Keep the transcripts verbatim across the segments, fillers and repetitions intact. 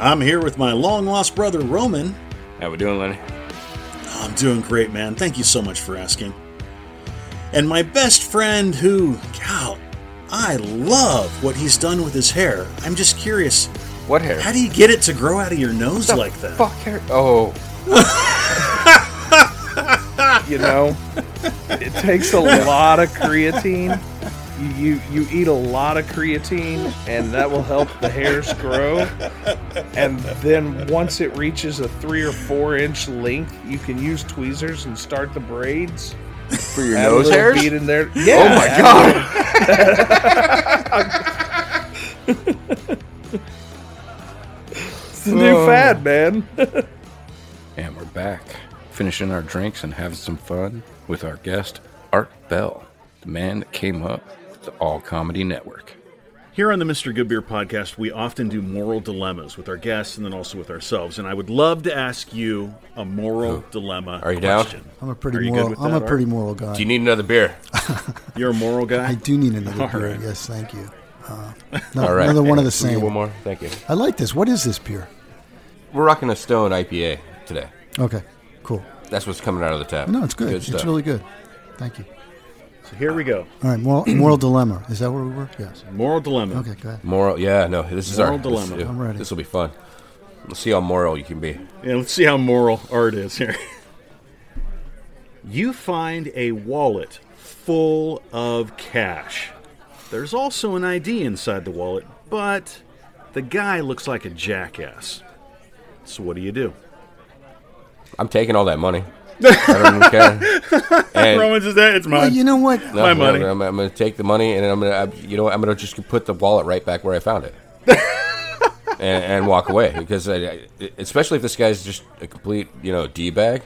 I'm here with my long-lost brother, Roman. How we doing, Lenny? I'm doing great, man. Thank you so much for asking. And my best friend who, God, I love what he's done with his hair. I'm just curious. What hair? How do you get it to grow out of your nose like that? Fuck hair. Oh. You know, it takes a lot of creatine. You, you you eat a lot of creatine, and that will help the hairs grow. And then once it reaches a three or four inch length, you can use tweezers and start the braids for your have nose hairs. Bead in there. Yeah, oh my god! It's the new oh. fad, man. And we're back, finishing our drinks and having some fun with our guest, Art Bell, the man that came up with the All Comedy Network. Here on the Mister Goodbeer podcast, we often do moral dilemmas with our guests and then also with ourselves. And I would love to ask you a moral oh. dilemma. Are you question. Down? I'm a pretty Are moral. Good with I'm that, a pretty Art? Moral guy. Do you need another beer? You're a moral guy. I do need another All beer. Right. Yes, thank you. Uh, no, All right, another one hey, of the same. One more. Thank you. I like this. What is this beer? We're rocking a Stone I P A today. Okay, cool. That's what's coming out of the tap. No, it's good. good it's stuff. really good. Thank you. So here we go. All right, moral, moral dilemma. Is that where we were? Yes. Moral dilemma. Okay, go ahead. Moral, yeah, no, this is moral our... Moral dilemma. This, I'm ready. This will be fun. Let's see how moral you can be. Yeah, let's see how moral Art is here. You find a wallet full of cash. There's also an I D inside the wallet, but the guy looks like a jackass. So what do you do? I'm taking all that money. I don't even care. Roman's is that? It's mine. Well, you know what? No, My no, money. I'm, I'm going to take the money, and I'm going to, you know, I'm going to just put the wallet right back where I found it, and, and walk away. Because, I, especially if this guy's just a complete, you know, d bag.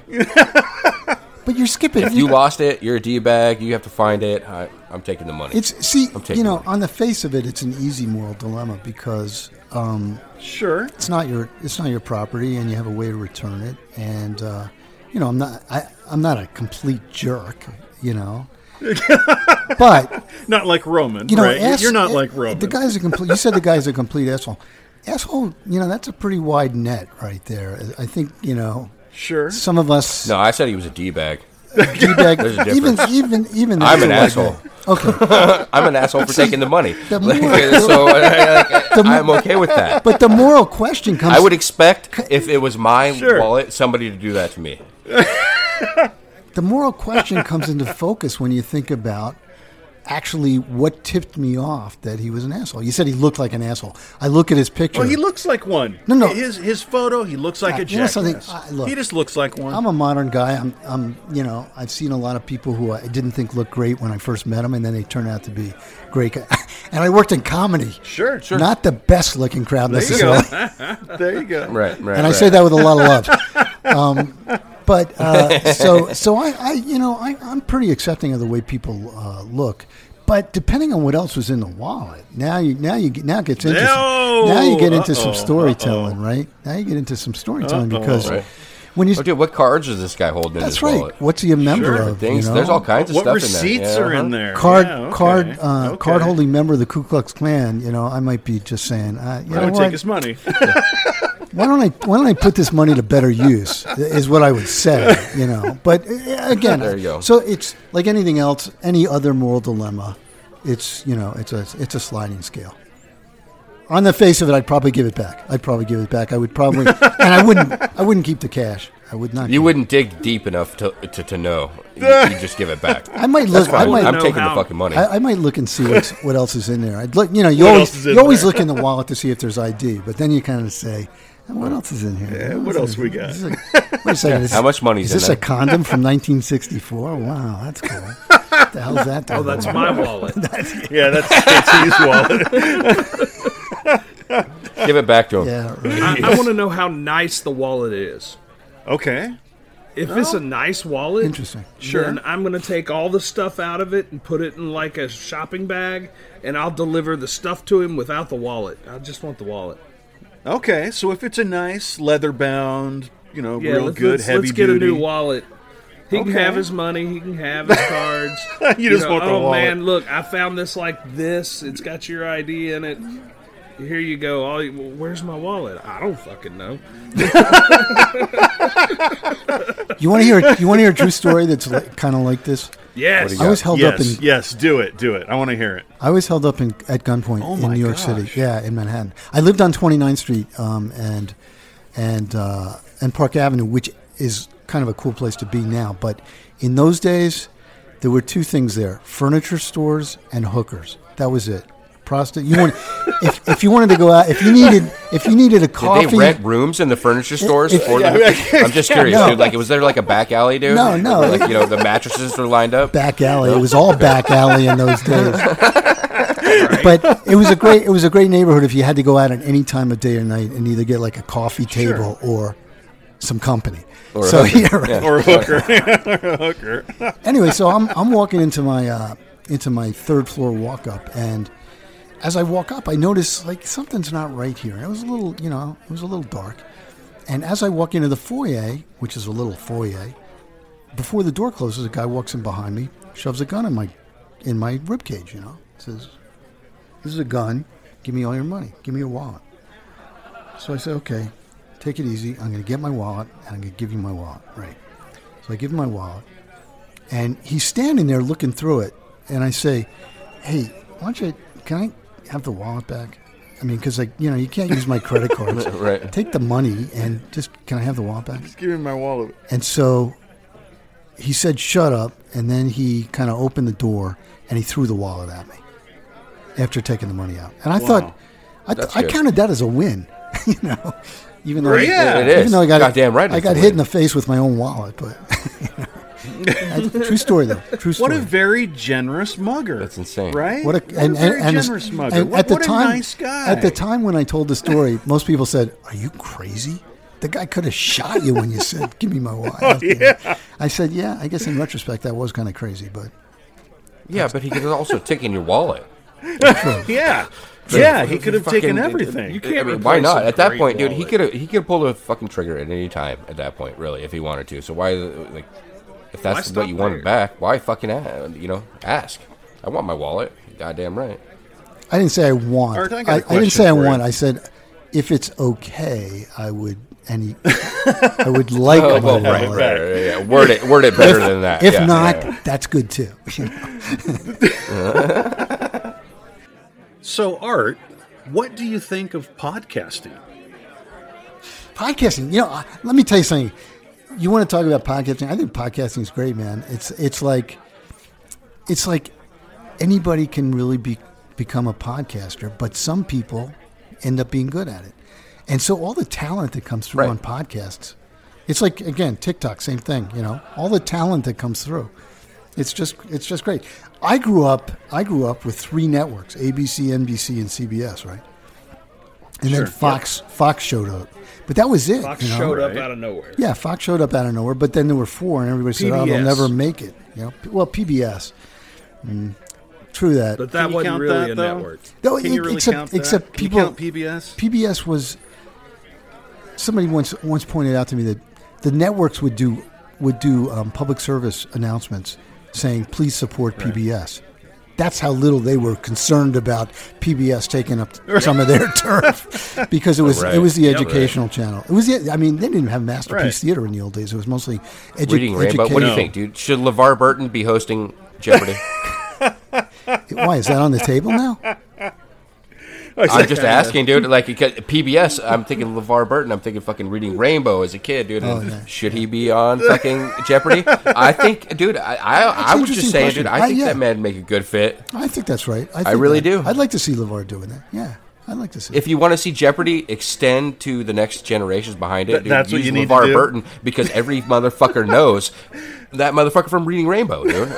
But you're skipping. If you lost it, you're a d bag. You have to find it. I, I'm taking the money. It's see, you know, on the face of it, it's an easy moral dilemma because. Um, sure. It's not your it's not your property, and you have a way to return it. And uh, you know, I'm not I, I'm not a complete jerk, you know. But not like Roman, you know, right? Ass, You're not it, like Roman. The guy's a complete. You said the guy's a complete asshole. Asshole, you know, that's a pretty wide net right there. I think you know. Sure. Some of us. No, I said he was a d-bag. A d-bag. There's a difference. Even even even. I'm an asshole. Guy. Okay, I'm an asshole for See, taking the money, the moral, so like, the, I'm okay with that. But the moral question comes. I would expect if it was my sure. wallet, somebody to do that to me. The moral question comes into focus when you think about actually what tipped me off that he was an asshole. You said he looked like an asshole. I look at his picture. Well, he looks like one. No, no, his his photo, he looks like I, a jackass. You know I, look, he just looks like one. I'm a modern guy. I'm, I'm, you know, I've seen a lot of people who I didn't think looked great when I first met them, and then they turn out to be great. And I worked in comedy. Sure, sure. Not the best looking crowd there necessarily. You go. There you go. Right, right. And right. I say that with a lot of love. Um, But uh, so so I, I you know I, I'm pretty accepting of the way people uh, look, but depending on what else was in the wallet, now you now you now it gets interesting. No! Now you get into uh-oh, some storytelling, uh-oh. right? Now you get into some storytelling uh-oh, because right. when you oh, dude, what cards is this guy holding? That's in his right. wallet? What's he a member sure, of? Things, you know? There's all kinds of what stuff. What receipts in there. Yeah, are uh-huh. in there? Card yeah, okay. card uh, okay. card holding member of the Ku Klux Klan. You know, I might be just saying. Uh, you I know would what? Take his money. Why don't I? Why don't I put this money to better use? Is what I would say, you know. But again, there you go. So it's like anything else, any other moral dilemma. It's you know, it's a it's a sliding scale. On the face of it, I'd probably give it back. I'd probably give it back. I would probably, and I wouldn't. I wouldn't keep the cash. I would not. You wouldn't it. dig deep enough to to, to know. You just give it back. I might look. I might, I'm taking how. the fucking money. I, I might look and see what's, what else is in there. I'd look. You know, you what always you always there? look in the wallet to see if there's I D, but then you kind of say. And what else is in here? Yeah, what, what else we got? A, wait a second. Is, how much money is in this? Is this a condom from nineteen sixty-four? Wow, that's cool. What the hell is that? Oh, that's my wallet. that's, yeah, that's, that's his wallet. Give it back to him. Yeah, right. I, I want to know how nice the wallet is. Okay. If well, it's a nice wallet, interesting. Sure. Then I'm going to take all the stuff out of it and put it in like a shopping bag, and I'll deliver the stuff to him without the wallet. I just want the wallet. Okay, so if it's a nice leather-bound, you know, yeah, real let's, good, heavy-duty... let's get duty. a new wallet. He okay. can have his money. He can have his cards. you, you just know, want the oh, wallet. Oh, man, look, I found this like this. It's got your I D in it. here you go. All you, well, where's my wallet? I don't fucking know. You want to hear? You want to hear a true story that's like, kind of like this? Yes. I was held yes. up in. Yes, do it, do it. I want to hear it. I was held up in at gunpoint oh in New York gosh. City. Yeah, in Manhattan. I lived on twenty-ninth Street um, and and uh, and Park Avenue, which is kind of a cool place to be now. But in those days, there were two things there: furniture stores and hookers. That was it. Prostitute. You want if if you wanted to go out, if you needed if you needed a coffee. Did they rent rooms in the furniture stores? If, if, for yeah, the, I'm just curious, no, dude. Like, was there like a back alley, dude? No, no. Where, like, you know, the mattresses were lined up. Back alley. It was all back alley in those days. Right. But it was a great it was a great neighborhood if you had to go out at any time of day or night and either get like a coffee table sure. or some company. Or so a yeah, right. yeah. Or a hooker. Or a hooker. Anyway, so I'm I'm walking into my uh, into my third floor walk up, and as I walk up, I notice like something's not right here. It was a little, you know, it was a little dark. And as I walk into the foyer, which is a little foyer, before the door closes, a guy walks in behind me, shoves a gun in my in my ribcage, you know. Says, "This is a gun. Give me all your money. Give me your wallet." So I say, "Okay, take it easy. I'm going to get my wallet, and I'm going to give you my wallet." Right. So I give him my wallet, and he's standing there looking through it. And I say, "Hey, why don't you? Can I?" Have the wallet back. I mean, because like you know, you can't use my credit cards. Right. Take the money and just can I have the wallet back? Just give me my wallet. And so he said, "Shut up," and then he kind of opened the door and he threw the wallet at me after taking the money out. And I wow. thought, I, th- I counted that as a win, you know, even though right, I, yeah, it even is. Though I got goddamn right, I got hit win. in the face with my own wallet, but. You know. True story, though. True story. What a very generous mugger. That's insane, right? What a, what and, a very and, generous and, mugger. And what, at the what time, a nice guy. At the time when I told the story, most people said, "Are you crazy? The guy could have shot you when you said, 'Give me my wallet.'" Oh, yeah. I said, "Yeah, I guess in retrospect, that was kind of crazy, but yeah, but he could have also taken your wallet." Yeah. So yeah, he could have fucking, taken everything. You can't. I mean, why not? At that point, wallet. dude, he could have he could have pulled a fucking trigger at any time. At that point, really, if he wanted to. So why, like. If that's what you wanted back, why fucking ask, you know, ask? I want my wallet. You're goddamn right. I didn't say I want. Art, I, I, I didn't say I want. You. I said, if it's okay, I would. Any, I would like. Oh, my well, right, wallet. Right, right, yeah. Word it. Word it better if, than that. If yeah, not, yeah, yeah. that's good too. You know? So, Art, what do you think of podcasting? Podcasting. You know, let me tell you something. You want to talk about podcasting? I think podcasting is great, man. It's it's like it's like anybody can really be become a podcaster, but some people end up being good at it. And so all the talent that comes through right. on podcasts, it's like again TikTok, same thing. You know, all the talent that comes through, it's just it's just great. I grew up I grew up with three networks: A B C, N B C, and C B S, right? And sure, then Fox yeah. Fox showed up. But that was it. Fox you know, showed right? up out of nowhere. Yeah, Fox showed up out of nowhere, but then there were four, and everybody said, "Oh, they'll never make it." You know, well, P B S. Mm, true that. But that wasn't really that, a though? network. No, Can it, you really except, count that? Except people, Can you count P B S? P B S was. Somebody once once pointed out to me that the networks would do would do um, public service announcements saying, "Please support right. P B S." That's how little they were concerned about P B S taking up some of their turf, because it was right. it was the educational yeah, right. channel. It was the, I mean, they didn't have Masterpiece right. Theater in the old days. It was mostly edu- Reading Rainbow. What do you think, dude? Should LeVar Burton be hosting Jeopardy? Why is that on the table now? I'm just asking, dude. Like P B S, I'm thinking LeVar Burton. I'm thinking fucking Reading Rainbow as a kid, dude. Oh, yeah. Should he be on fucking Jeopardy? I think, dude. I I, I was just saying, question. dude. I think I, yeah. that man make a good fit. I think that's right. I, think I really that. do. I'd like to see LeVar doing that. Yeah, I'd like to see. If that. you want to see Jeopardy extend to the next generations behind it, Th- dude, that's use what you LeVar need Burton because every motherfucker knows that motherfucker from Reading Rainbow, dude.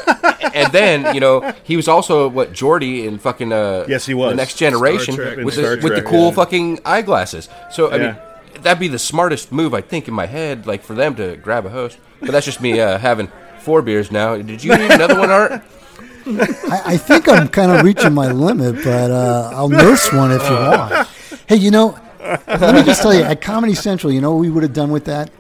And then, you know, he was also, what, Geordi in fucking uh, yes, he was. The Next Generation with, the, Trek, with the cool yeah. fucking eyeglasses. So, I yeah. mean, that'd be the smartest move, I think, in my head, like, for them to grab a host. But that's just me uh, having four beers now. Did you need another one, Art? I, I think I'm kind of reaching my limit, but uh, I'll nurse one if you want. Hey, you know, let me just tell you, at Comedy Central, you know what we would have done with that?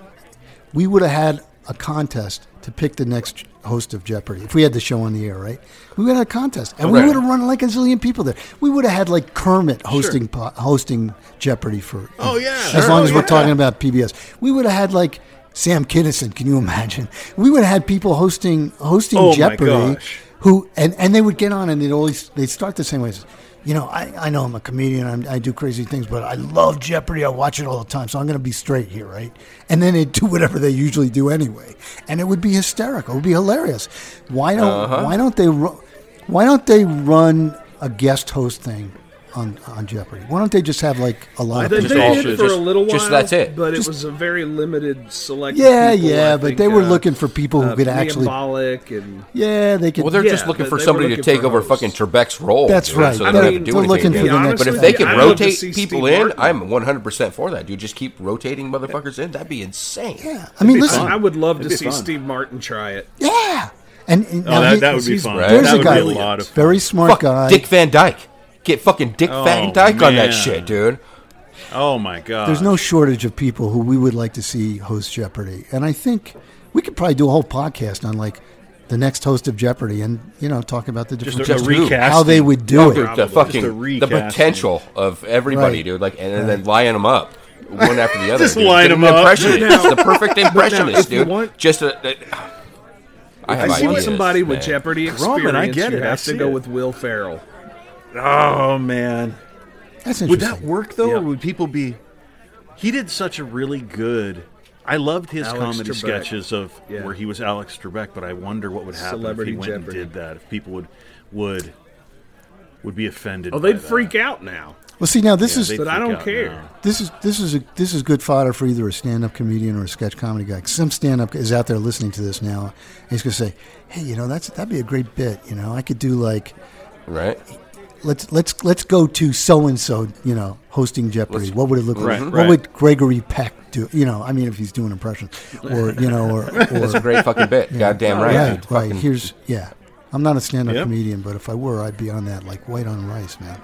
We would have had a contest to pick the next host of Jeopardy, if we had the show on the air, right? We would have a contest, and right. we would have run like a zillion people there. We would have had like Kermit hosting sure. po- hosting Jeopardy for oh yeah as sure. long oh, as we're yeah. talking about P B S. We would have had like Sam Kinison. Can you imagine? We would have had people hosting hosting oh, Jeopardy my gosh. who and, and they would get on and they'd always they'd start the same way. You know, I, I know I'm a comedian. I'm, I do crazy things, but I love Jeopardy. I watch it all the time, so I'm going to be straight here, right? And then they do whatever they usually do anyway, and it would be hysterical. It would be hilarious. Why don't uh-huh. Why don't they ru- Why don't they run a guest host thing on, on Jeopardy? Why don't they just have like a lot I of people? They did it for just, a little while, just, that's it. But just, it was a very limited select. Yeah, people, yeah, I but think, they were uh, looking for people who uh, could actually. And, yeah, they could. Well, they're yeah, just looking for somebody looking to take over hosts. fucking Trebek's role. That's right. Know, so I they mean, don't have to do anything. For the next but if they can yeah, rotate people in, I'm one hundred percent for that. Dude, just keep rotating motherfuckers in. That'd be insane. Yeah, I mean, listen, I would love to see Steve Martin try it. Yeah, and that would be fun. There's a guy, very smart guy, Dick Van Dyke. Get fucking Dick oh, Van Dyke man. on that shit, dude. Oh, my God. There's no shortage of people who we would like to see host Jeopardy. And I think we could probably do a whole podcast on, like, the next host of Jeopardy and, you know, talk about the different... Just a how they would do oh, it. Dude, the fucking... The potential of everybody, right. dude. Like, and, and right. then line them up. One after the other. Just dude. line them the up. The perfect impressionist, dude. Want- Just a... a I, have I see ideas, somebody man. with Jeopardy experience. Roman, I get it. You have I to go it. with Will Ferrell. Oh, man. That's interesting. Would that work, though, yeah. or would people be... He did such a really good... I loved his Alex comedy Trebek. sketches of yeah. where he was Alex Trebek, but I wonder what would happen Celebrity if he went Jeopardy. and did that, if people would would, would be offended Oh, by they'd that. freak out now. Well, see, now this yeah, is... But I don't care. Now. This is this is a, this is good fodder for either a stand-up comedian or a sketch comedy guy. Some stand-up is out there listening to this now, and he's going to say, hey, you know, that's that'd be a great bit, you know? I could do, like... Right. Let's let's let's go to so and so, you know, hosting Jeopardy. Let's, what would it look right, like? Right. What would Gregory Peck do? You know, I mean, if he's doing impressions, or you know, or, or that's a great fucking bit. Yeah, goddamn right. Yeah, right. Fucking... Here's yeah. I'm not a stand-up yep. comedian, but if I were, I'd be on that like white on rice, man.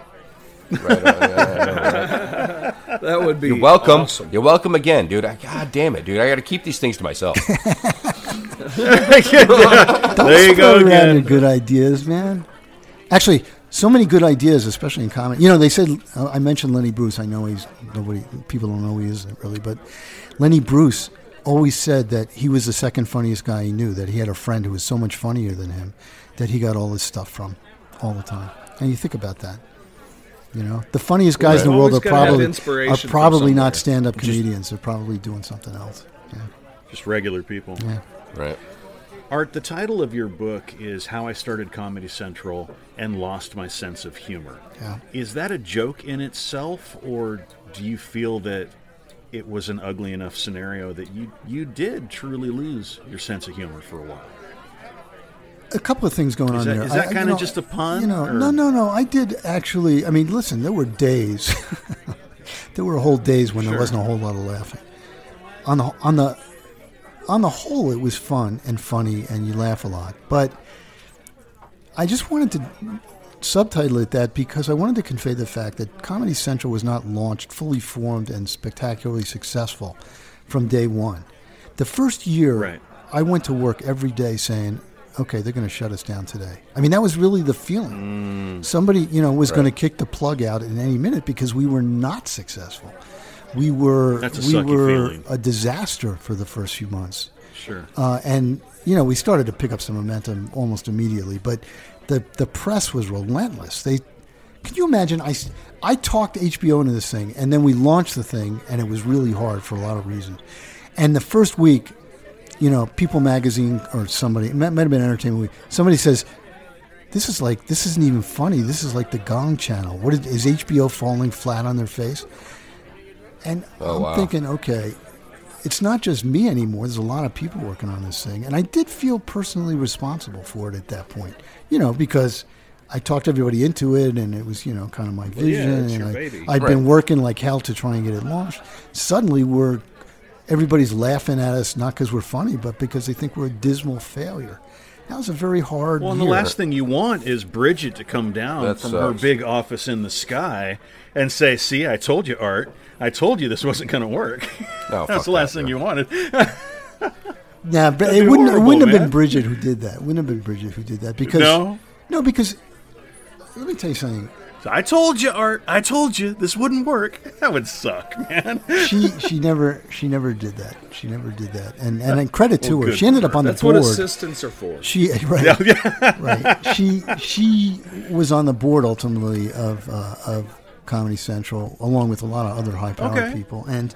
Right on, yeah, yeah, yeah, right. That would be. You're welcome. Awesome. You're welcome again, dude. I, God damn it, dude. I got to keep these things to myself. Don't there you go again. Your good ideas, man. Actually. So many good ideas, especially in comedy. You know, they said, uh, I mentioned Lenny Bruce. I know he's, nobody, people don't know who he is really, but Lenny Bruce always said that he was the second funniest guy he knew, that he had a friend who was so much funnier than him that he got all his stuff from all the time. And you think about that. You know, the funniest guys right. in the world are probably, are probably not stand-up Just, comedians. They're probably doing something else. Yeah. Just regular people. Yeah. Right. Art, the title of your book is How I Started Comedy Central and Lost My Sense of Humor. Yeah. Is that a joke in itself, or do you feel that it was an ugly enough scenario that you, you did truly lose your sense of humor for a while? A couple of things going is on that, there. Is that I, kind you know, of just a pun? You know, no, no, no. I did actually. I mean, listen, there were days. There were whole days when sure. there wasn't a whole lot of laughing. On the on the... On the whole, it was fun and funny, and you laugh a lot. But I just wanted to subtitle it that because I wanted to convey the fact that Comedy Central was not launched, fully formed, and spectacularly successful from day one. The first year, right. I went to work every day saying, okay, they're going to shut us down today. I mean, that was really the feeling. Mm. Somebody, you know, was right. going to kick the plug out in any minute because we were not successful. We were That's a we were feeling. a disaster for the first few months. Sure. Uh, and, you know, we started to pick up some momentum almost immediately. But the, the press was relentless. They, Can you imagine? I, I talked H B O into this thing, and then we launched the thing, and it was really hard for a lot of reasons. And the first week, you know, People Magazine or somebody, it might, might have been Entertainment Week, somebody says, this is like, this isn't even funny. This is like the Gong Channel. What is, is H B O falling flat on their face? And oh, I'm wow. thinking, okay, it's not just me anymore. There's a lot of people working on this thing. And I did feel personally responsible for it at that point, you know, because I talked everybody into it and it was, you know, kind of my vision. Well, yeah, and I, baby. I'd right. been working like hell to try and get it launched. Suddenly we're, everybody's laughing at us, not because we're funny, but because they think we're a dismal failure. That was a very hard Well, and year. The last thing you want is Bridget to come down that from sucks. her big office in the sky and say, see, I told you, Art. I told you this wasn't going to work. Oh, that's the last that, thing yeah. you wanted. Yeah, but it wouldn't horrible, it wouldn't man. have been Bridget who did that. It wouldn't have been Bridget who did that because no, no, because let me tell you something. So I told you, Art. I told you this wouldn't work. That would suck, man. she she never she never did that. She never did that. And and, and credit to oh, her. She ended up on That's the board. That's what assistants are for. She right yeah. right. She she was on the board ultimately of uh, of Comedy Central along with a lot of other high powered okay. people and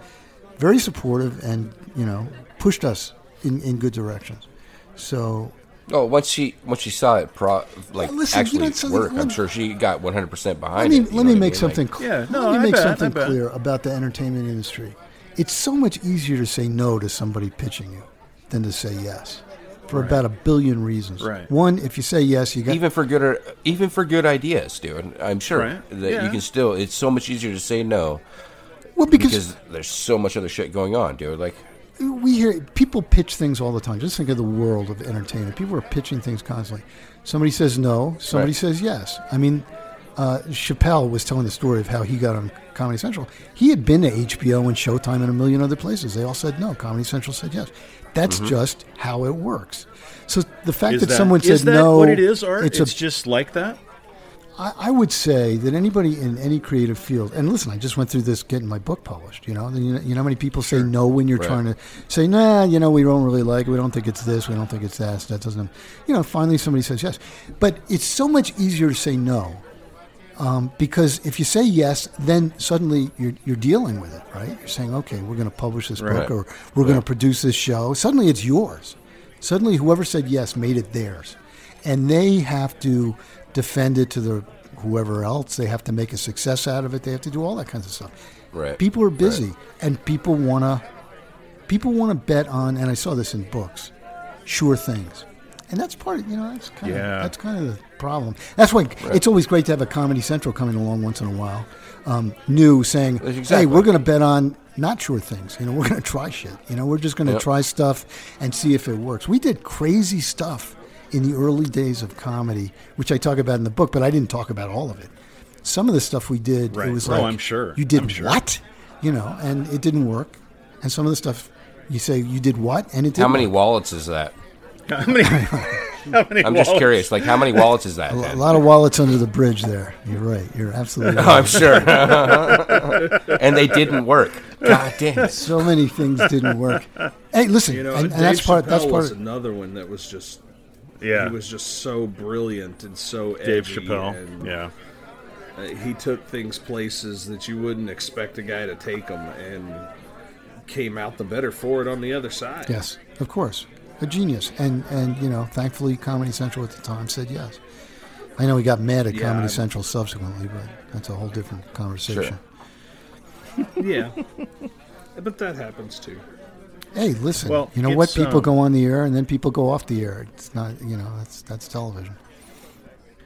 very supportive and you know pushed us. In, in good directions, so. Oh, once she once she saw it, pro, like listen, actually you know, work, I'm sure she got one hundred percent behind let me, it. Let me make something. Let me make something clear about the entertainment industry. It's so much easier to say no to somebody pitching you than to say yes, for right. about a billion reasons. Right. One, if you say yes, you got even for good or, even for good ideas, dude. I'm sure right. that yeah. you can still. It's so much easier to say no. Well, because, because there's so much other shit going on, dude. Like. We hear people pitch things all the time. Just think of the world of entertainment. People are pitching things constantly. Somebody says no. Somebody right. says yes. I mean, uh, Chappelle was telling the story of how he got on Comedy Central. He had been to H B O and Showtime and a million other places. They all said no. Comedy Central said yes. That's mm-hmm. just how it works. So the fact that, that someone said no. Is that no, what it is, Art? It's, it's a, just like that? I, I would say that anybody in any creative field, and listen, I just went through this getting my book published, you know, you know, you know how many people say sure. no when you're right. trying to say, nah, you know, we don't really like it, we don't think it's this, we don't think it's that, so that doesn't, you know, finally somebody says yes. But it's so much easier to say no, um, because if you say yes, then suddenly you're you're dealing with it, right? You're saying, okay, we're going to publish this right. book, or we're right. going to produce this show. Suddenly it's yours. Suddenly whoever said yes made it theirs. And they have to defend it to the whoever else. They have to make a success out of it. They have to do all that kinds of stuff. Right. People are busy, right. and people wanna people wanna bet on. And I saw this in books, sure things, and that's part of you know that's kind yeah. of that's kind of the problem. That's why right. it's always great to have a Comedy Central coming along once in a while, um, new saying, exactly. "Hey, we're going to bet on not sure things. You know, we're going to try shit. You know, we're just going to yep. try stuff and see if it works." We did crazy stuff. In the early days of comedy, which I talk about in the book, but I didn't talk about all of it. Some of the stuff we did, right. it was oh, like, I'm sure. you did I'm sure. what? You know, and it didn't work. And some of the stuff, you say, you did what? And it didn't How many work. wallets is that? How many, how many I'm wallets? just curious, like, how many wallets is that? A then? lot of wallets under the bridge there. You're right. You're absolutely right. Oh, I'm sure. And they didn't work. God damn. So many things didn't work. Hey, listen, you know, and, and Dave that's part, Chappelle that's part was of, another one that was just... Yeah. He was just so brilliant and so edgy. Dave Chappelle. And, yeah. Uh, he took things places that you wouldn't expect a guy to take them and came out the better for it on the other side. Yes, of course. A genius. And, and you know, thankfully Comedy Central at the time said yes. I know he got mad at yeah, Comedy I'm... Central subsequently, but that's a whole different conversation. Sure. yeah. But that happens too. Hey, listen, well, you know what? People um, go on the air and then people go off the air. It's not, you know, that's that's television.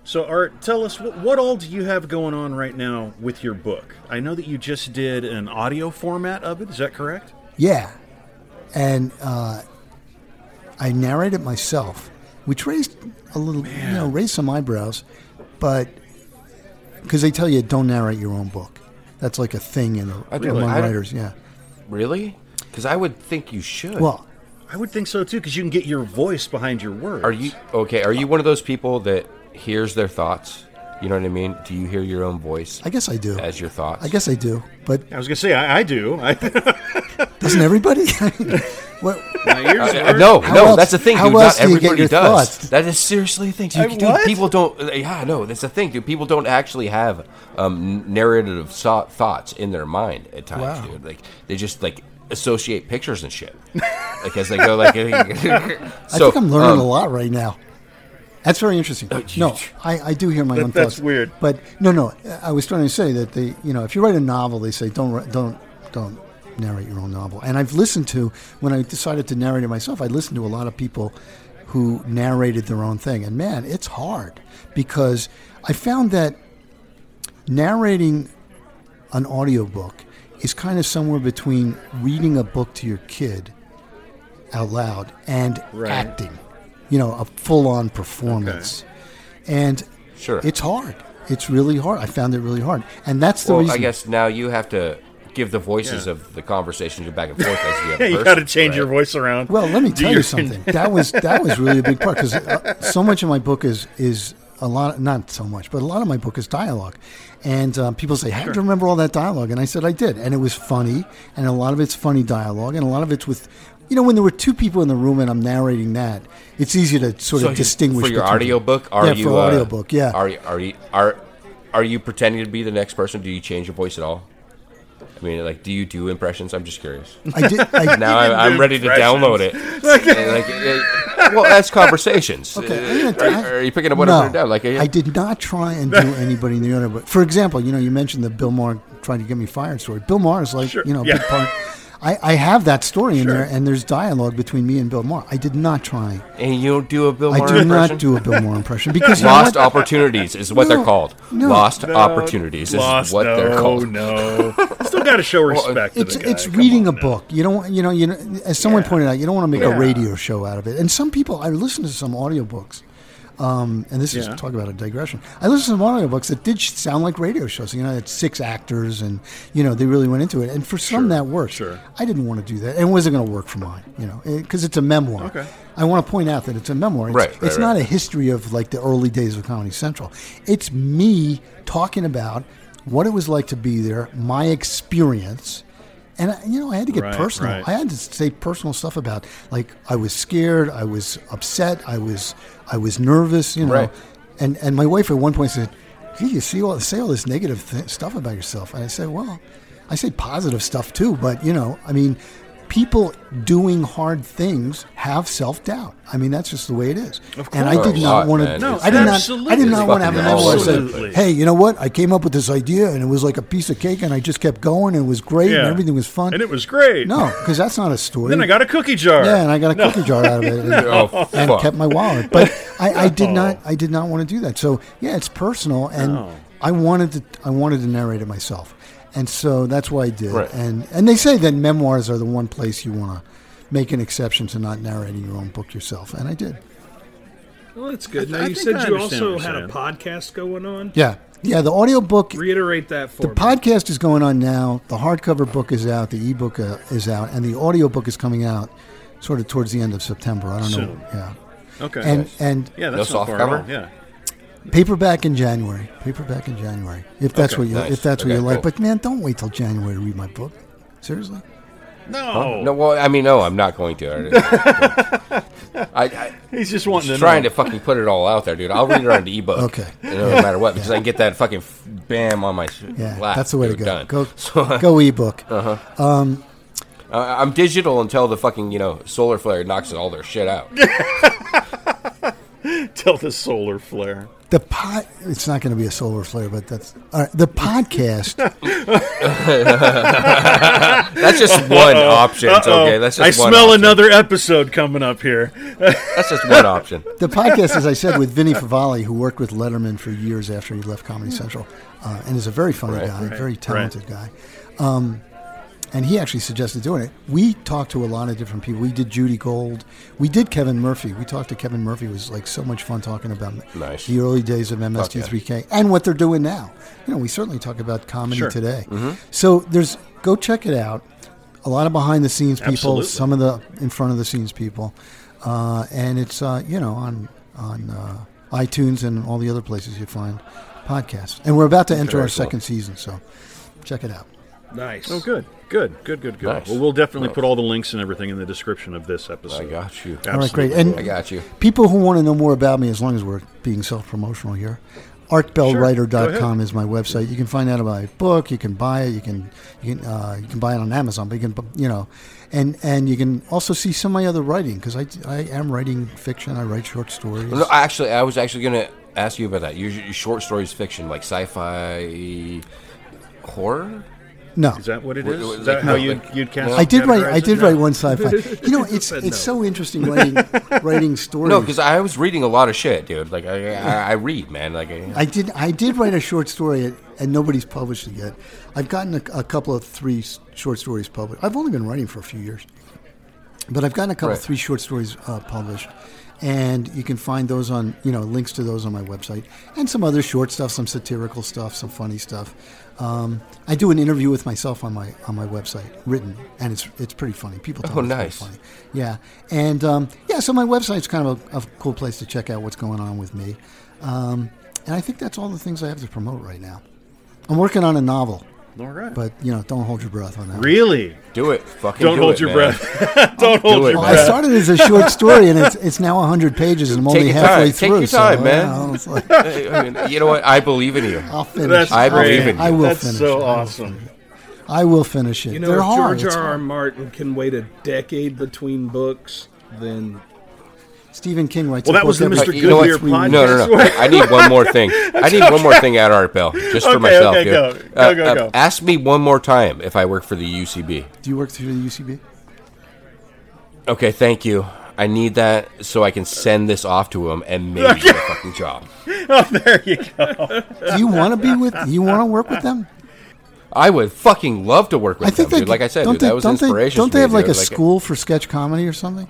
So, Art, tell us, what, what all do you have going on right now with your book? I know that you just did an audio format of it. Is that correct? Yeah. And uh, I narrate it myself, which raised a little, Man. you know, raised some eyebrows. But, because they tell you, don't narrate your own book. That's like a thing in the, really? among I writers. Yeah. Really? Because I would think you should. Well, I would think so too. Because you can get your voice behind your words. Are you okay? Are you one of those people that hears their thoughts? You know what I mean? Do you hear your own voice? I guess I do. As your thoughts? I guess I do. But I was gonna say I, I do. I, doesn't everybody? What? My ears uh, no, how no. Else, that's the thing. Dude, not everybody do you does. Thoughts? That is seriously the thing. You, I, dude, people don't. Yeah, no. That's the thing, dude. People don't actually have um, narrative so- thoughts in their mind at times, wow. dude. Like they just like. associate pictures and shit, like as they go. Like, so, I think I'm learning um, a lot right now. That's very interesting. Oh, no, I, I do hear my that, own thoughts. That's weird. But no, no, I was trying to say that they, you know, if you write a novel, they say don't, don't, don't narrate your own novel. And I've listened to when I decided to narrate it myself. I listened to a lot of people who narrated their own thing, and man, it's hard because I found that narrating an audiobook is kind of somewhere between reading a book to your kid out loud and right. acting, you know, a full-on performance. Okay. And sure. it's hard. It's really hard. I found it really hard. And that's the well, reason. I guess now you have to give the voices yeah. of the conversations back and forth as you have. Yeah, you got to change right? your voice around. Well, let me tell you something. That was that was really a big part because uh, so much of my book is is a lot. Not so much, but a lot of my book is dialogue. And um, people say, "How sure. do you remember all that dialogue?" And I said, "I did," and it was funny, and a lot of it's funny dialogue, and a lot of it's with. You know, when there were two people in the room and I'm narrating that, it's easy to sort so of distinguish. For your audio book, are yeah, you? For uh, audio book, yeah. Are you are you are are you pretending to be the next person? Do you change your voice at all? I mean, like, do you do impressions? I'm just curious. I did. I now I'm, I'm ready to download it. Like, like, it, well, that's conversations. Okay. Uh, are, are you picking up what no, I'm putting down? Like, I did not try and do anybody in the audio book. For example, you know, you mentioned the Bill Maher trying to get me fired story. Bill Maher is like, sure. you know, a yeah. big part. I, I have that story in sure. there, and there's dialogue between me and Bill Maher. I did not try. And you don't do a Bill Maher impression? I do not do a Bill Maher impression. Because lost you know opportunities is what no, they're called. No, lost no, opportunities lost, is what no, they're called. No, still got to show respect well, to the guy. It's Come reading a now. book. You don't, you know, you know, as someone yeah. pointed out, you don't want to make yeah. a radio show out of it. And some people, I listen to some audiobooks. Um, and this yeah. is talk about a digression. I listened to some audiobooks that did sound like radio shows. You know, it's six actors, and you know they really went into it. And for some, sure. that worked. Sure. I didn't want to do that, and it wasn't going to work for mine. You know, because it, it's a memoir. Okay. I want to point out that it's a memoir. It's, right, right, it's not right. a history of like the early days of Comedy Central. It's me talking about what it was like to be there, my experience. And, you know, I had to get right, personal. Right. I had to say personal stuff about, like, I was scared, I was upset, I was I was nervous, you know. Right. And and my wife at one point said, hey, you see all, say all this negative th- stuff about yourself. And I said, well, I say positive stuff too. But, you know, I mean, people doing hard things have self-doubt. I mean, that's just the way it is. Of course. And I did oh, not want to. No, I did absolutely. not. I did not want to have an episode. Hey, you know what? I came up with this idea, and it was like a piece of cake, and I just kept going, and it was great, yeah. and everything was fun, and it was great. No, because that's not a story. Then I got a cookie jar. Yeah, and I got a no. cookie jar out of it, and, no. and kept my wallet. But I, I did not. I did not want to do that. So yeah, it's personal, and no. I wanted to. I wanted to narrate it myself. And so that's why I did. Right. And and they say that memoirs are the one place you want to make an exception to not narrating your own book yourself. And I did. Well, that's good. I, now, I you said you also had a podcast going on? Yeah. Yeah, the audiobook. Reiterate that for me. The podcast is going on now. The hardcover book is out. The ebook uh, is out. And the audiobook is coming out sort of towards the end of September. I don't Soon. know. Yeah. Okay. And, nice. and yeah, that's no softcover. Yeah. Paperback in January. Paperback in January. If that's okay, what you nice. if that's okay, what you cool. like. But man, don't wait till January to read my book. Seriously? No. Oh, no. Well, I mean, no. I'm not going to. I, I, He's just wanting to trying know. to fucking put it all out there, dude. I'll read it on the ebook. Okay. You know, yeah. No matter what, because yeah. I can get that fucking bam on my yeah. lap. That's the way to go. Done. Go so, uh, go ebook. Uh-huh. Um, uh, I'm digital until the fucking you know solar flare knocks all their shit out. Till the solar flare. The pod, it's not going to be a solar flare, but that's all right, the podcast. That's just Uh-oh. one option. It's okay, that's just I one smell option. Another episode coming up here. That's just one option. The podcast, as I said, with Vinny Favali, who worked with Letterman for years after he left Comedy Central, uh, and is a very funny right, guy, right, very talented right. guy. Um, and he actually suggested doing it. We talked to a lot of different people. We did Judy Gold. We did Kevin Murphy. We talked to Kevin Murphy. It was like so much fun talking about nice. the early days of M S T three K okay. and what they're doing now. You know, we certainly talk about comedy sure. today. Mm-hmm. So there's go check it out. A lot of behind the scenes people, Absolutely. some of the in front of the scenes people, uh, and it's uh, you know on on uh, iTunes and all the other places you find podcasts. And we're about to enter sure, our cool. second season, so check it out. Nice. Oh, good. Good, good, good, good. Nice. Well, we'll definitely well, put all the links and everything in the description of this episode. I got you. Absolutely. All right, great. And I got you. People who want to know more about me, as long as we're being self-promotional here, art bell writer dot com sure. is my website. You can find out about my book. You can buy it. You can you can, uh, you can buy it on Amazon. But you can, you know, and, and you can also see some of my other writing because I, I am writing fiction. I write short stories. No, actually, I was actually going to ask you about that. Your, your short stories, fiction, like sci-fi, horror. No, is that what it is? Is that no. how you'd you'd cast? I did write. I did no. write one sci-fi. You know, it's it's no. so interesting writing writing stories. No, because I was reading a lot of shit, dude. Like I, I, I read, man. Like I, I did. I did write a short story, and nobody's published it yet. I've gotten a, a couple of three short stories published. I've only been writing for a few years, But I've gotten a couple, right. three short stories uh, published, and you can find those on, you know, links to those on my website, and some other short stuff, some satirical stuff, some funny stuff. Um, I do an interview with myself on my on my website, written, and it's it's pretty funny. People tell oh, me nice. It's pretty funny. Yeah, and um, yeah, so my website's kind of a, a cool place to check out what's going on with me. Um, and I think that's all the things I have to promote right now. I'm working on a novel. All right. But, you know, don't hold your breath on that. Really? Do it. Fucking don't do hold it, your man. breath. don't hold do it, your breath. I started as a short story, and it's it's now one hundred pages, and I'm Take only halfway Take through. Take your time, so, man. You know, it's like, I mean, you know what? I believe in you. I'll finish That's I great. believe in you. I will That's finish so it. awesome. I will finish it. You know, They're if hard. George R. R. Martin can wait a decade between books, then... Stephen King writes. Well, that was the Mister Goodbeer podcast. No, no, no. I need one more thing. I need one more thing out of Art Bell, just okay, for myself. Okay, go, go, uh, go, go. Uh, ask me one more time if I work for the U C B. Do you work through the U C B? Okay, thank you. I need that so I can send this off to him and maybe okay. get a fucking job. Oh, there you go. Do you want to be with? You want to work with them? I would fucking love to work with I think them. They, dude. Like I said, dude, they, that was inspiration. Don't they have like a school for sketch comedy or something?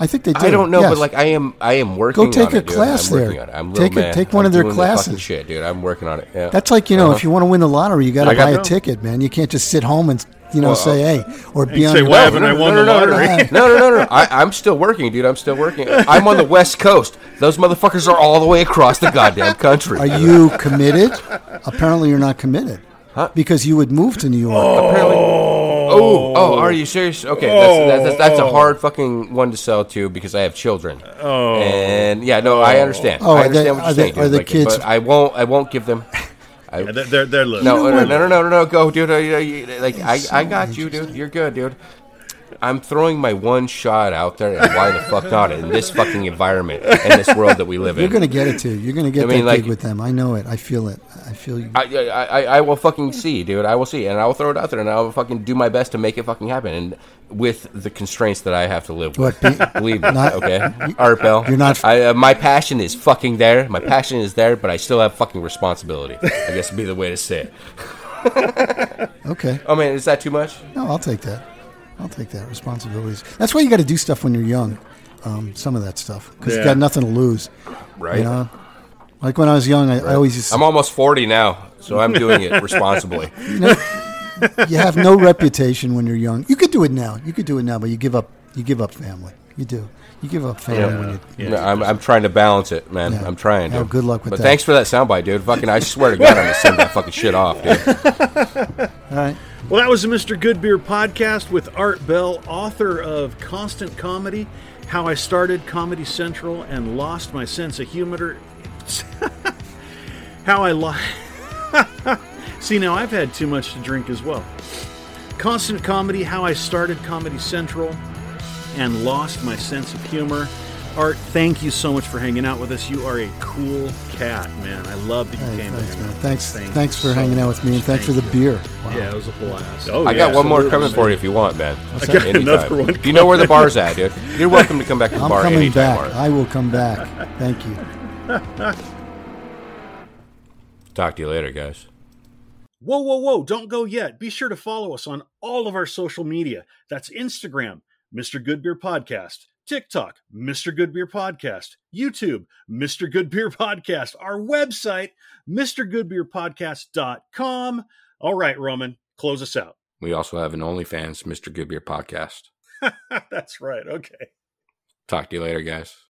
I think they do. I don't know, yes. but like I am, I am working. Go take on a it, class dude. I'm there. On it. I'm take a, take one I'm of their classes. The shit, dude. I'm working on it. Yeah. That's like you know, uh-huh. if you want to win the lottery, you got to buy a know. ticket, man. You can't just sit home and you know uh, say, hey, or be on. Say, why haven't I won the lottery? No, no, no, no. no. I, I'm still working, dude. I'm still working. I'm on the West Coast. Those motherfuckers are all the way across the goddamn country. Are you committed? Apparently, you're not committed. Huh? Because you would move to New York. Oh. Apparently. Oh, oh, are you serious? Okay, oh, that's, that's that's a hard fucking one to sell to because I have children. Oh, and yeah, no, I understand. Oh, I understand what you're saying. Are the kids? But I won't. I won't give them. I, yeah, they're they're little. No, no, no, no, no, no, go, dude. Like I, I got you, dude. You're good, dude. I'm throwing my one shot out there, and why the fuck not in this fucking environment and this world that we live in? You're gonna get it too. You're gonna get I mean, that like, gig with them. I know it. I feel it. I feel you. I, I I will fucking see, dude. I will see, and I will throw it out there, and I will fucking do my best to make it fucking happen, and with the constraints that I have to live with. What, be, Believe me, not, okay, you, Art Bell. You're not. I, uh, my passion is fucking there. My passion is there, but I still have fucking responsibility. I guess would be the way to say it. Okay. Oh man, is that too much? No, I'll take that. I'll take that. Responsibilities. That's why you got to do stuff when you're young. Um, some of that stuff. Because yeah. you got nothing to lose. Right. You know? Like when I was young, I, right. I always used to... I'm almost forty now, so I'm doing it responsibly. You know, you have no reputation when you're young. You could do it now. You could do it now, but you give up You give up family. You do. You give up family yeah. when you... Yeah. No, I'm, I'm trying to balance it, man. Yeah. I'm trying to. Oh, good luck with but that. But thanks for that soundbite, dude. Fucking, I swear to God, I'm going to send that fucking shit off, dude. All right. Well, that was the Mister Goodbeer podcast with Art Bell, author of Constant Comedy, How I Started Comedy Central and Lost My Sense of Humor. How I lost... See, now I've had too much to drink as well. Constant Comedy, How I Started Comedy Central and Lost My Sense of Humor. Art, thank you so much for hanging out with us. You are a cool cat, man. I love that you hey, came thanks, man. Thanks, thanks, thanks for so hanging out with me, and thanks thank for the you. beer. Wow. Yeah, it was a blast. Oh, I yeah, got one more coming for you if you want, man. I got anytime. another one. You know where the bar's at, dude. You're welcome to come back to the I'm bar coming anytime, back. Art. I will come back. Thank you. Talk to you later, guys. Whoa, whoa, whoa. Don't go yet. Be sure to follow us on all of our social media. That's Instagram, Mister Goodbeer Podcast. TikTok, Mister Goodbeer Podcast. YouTube, Mister Goodbeer Podcast. Our website, Mister Goodbeer Podcast dot com. All right, Roman, close us out. We also have an OnlyFans, Mister Goodbeer Podcast. That's right. Okay. Talk to you later, guys.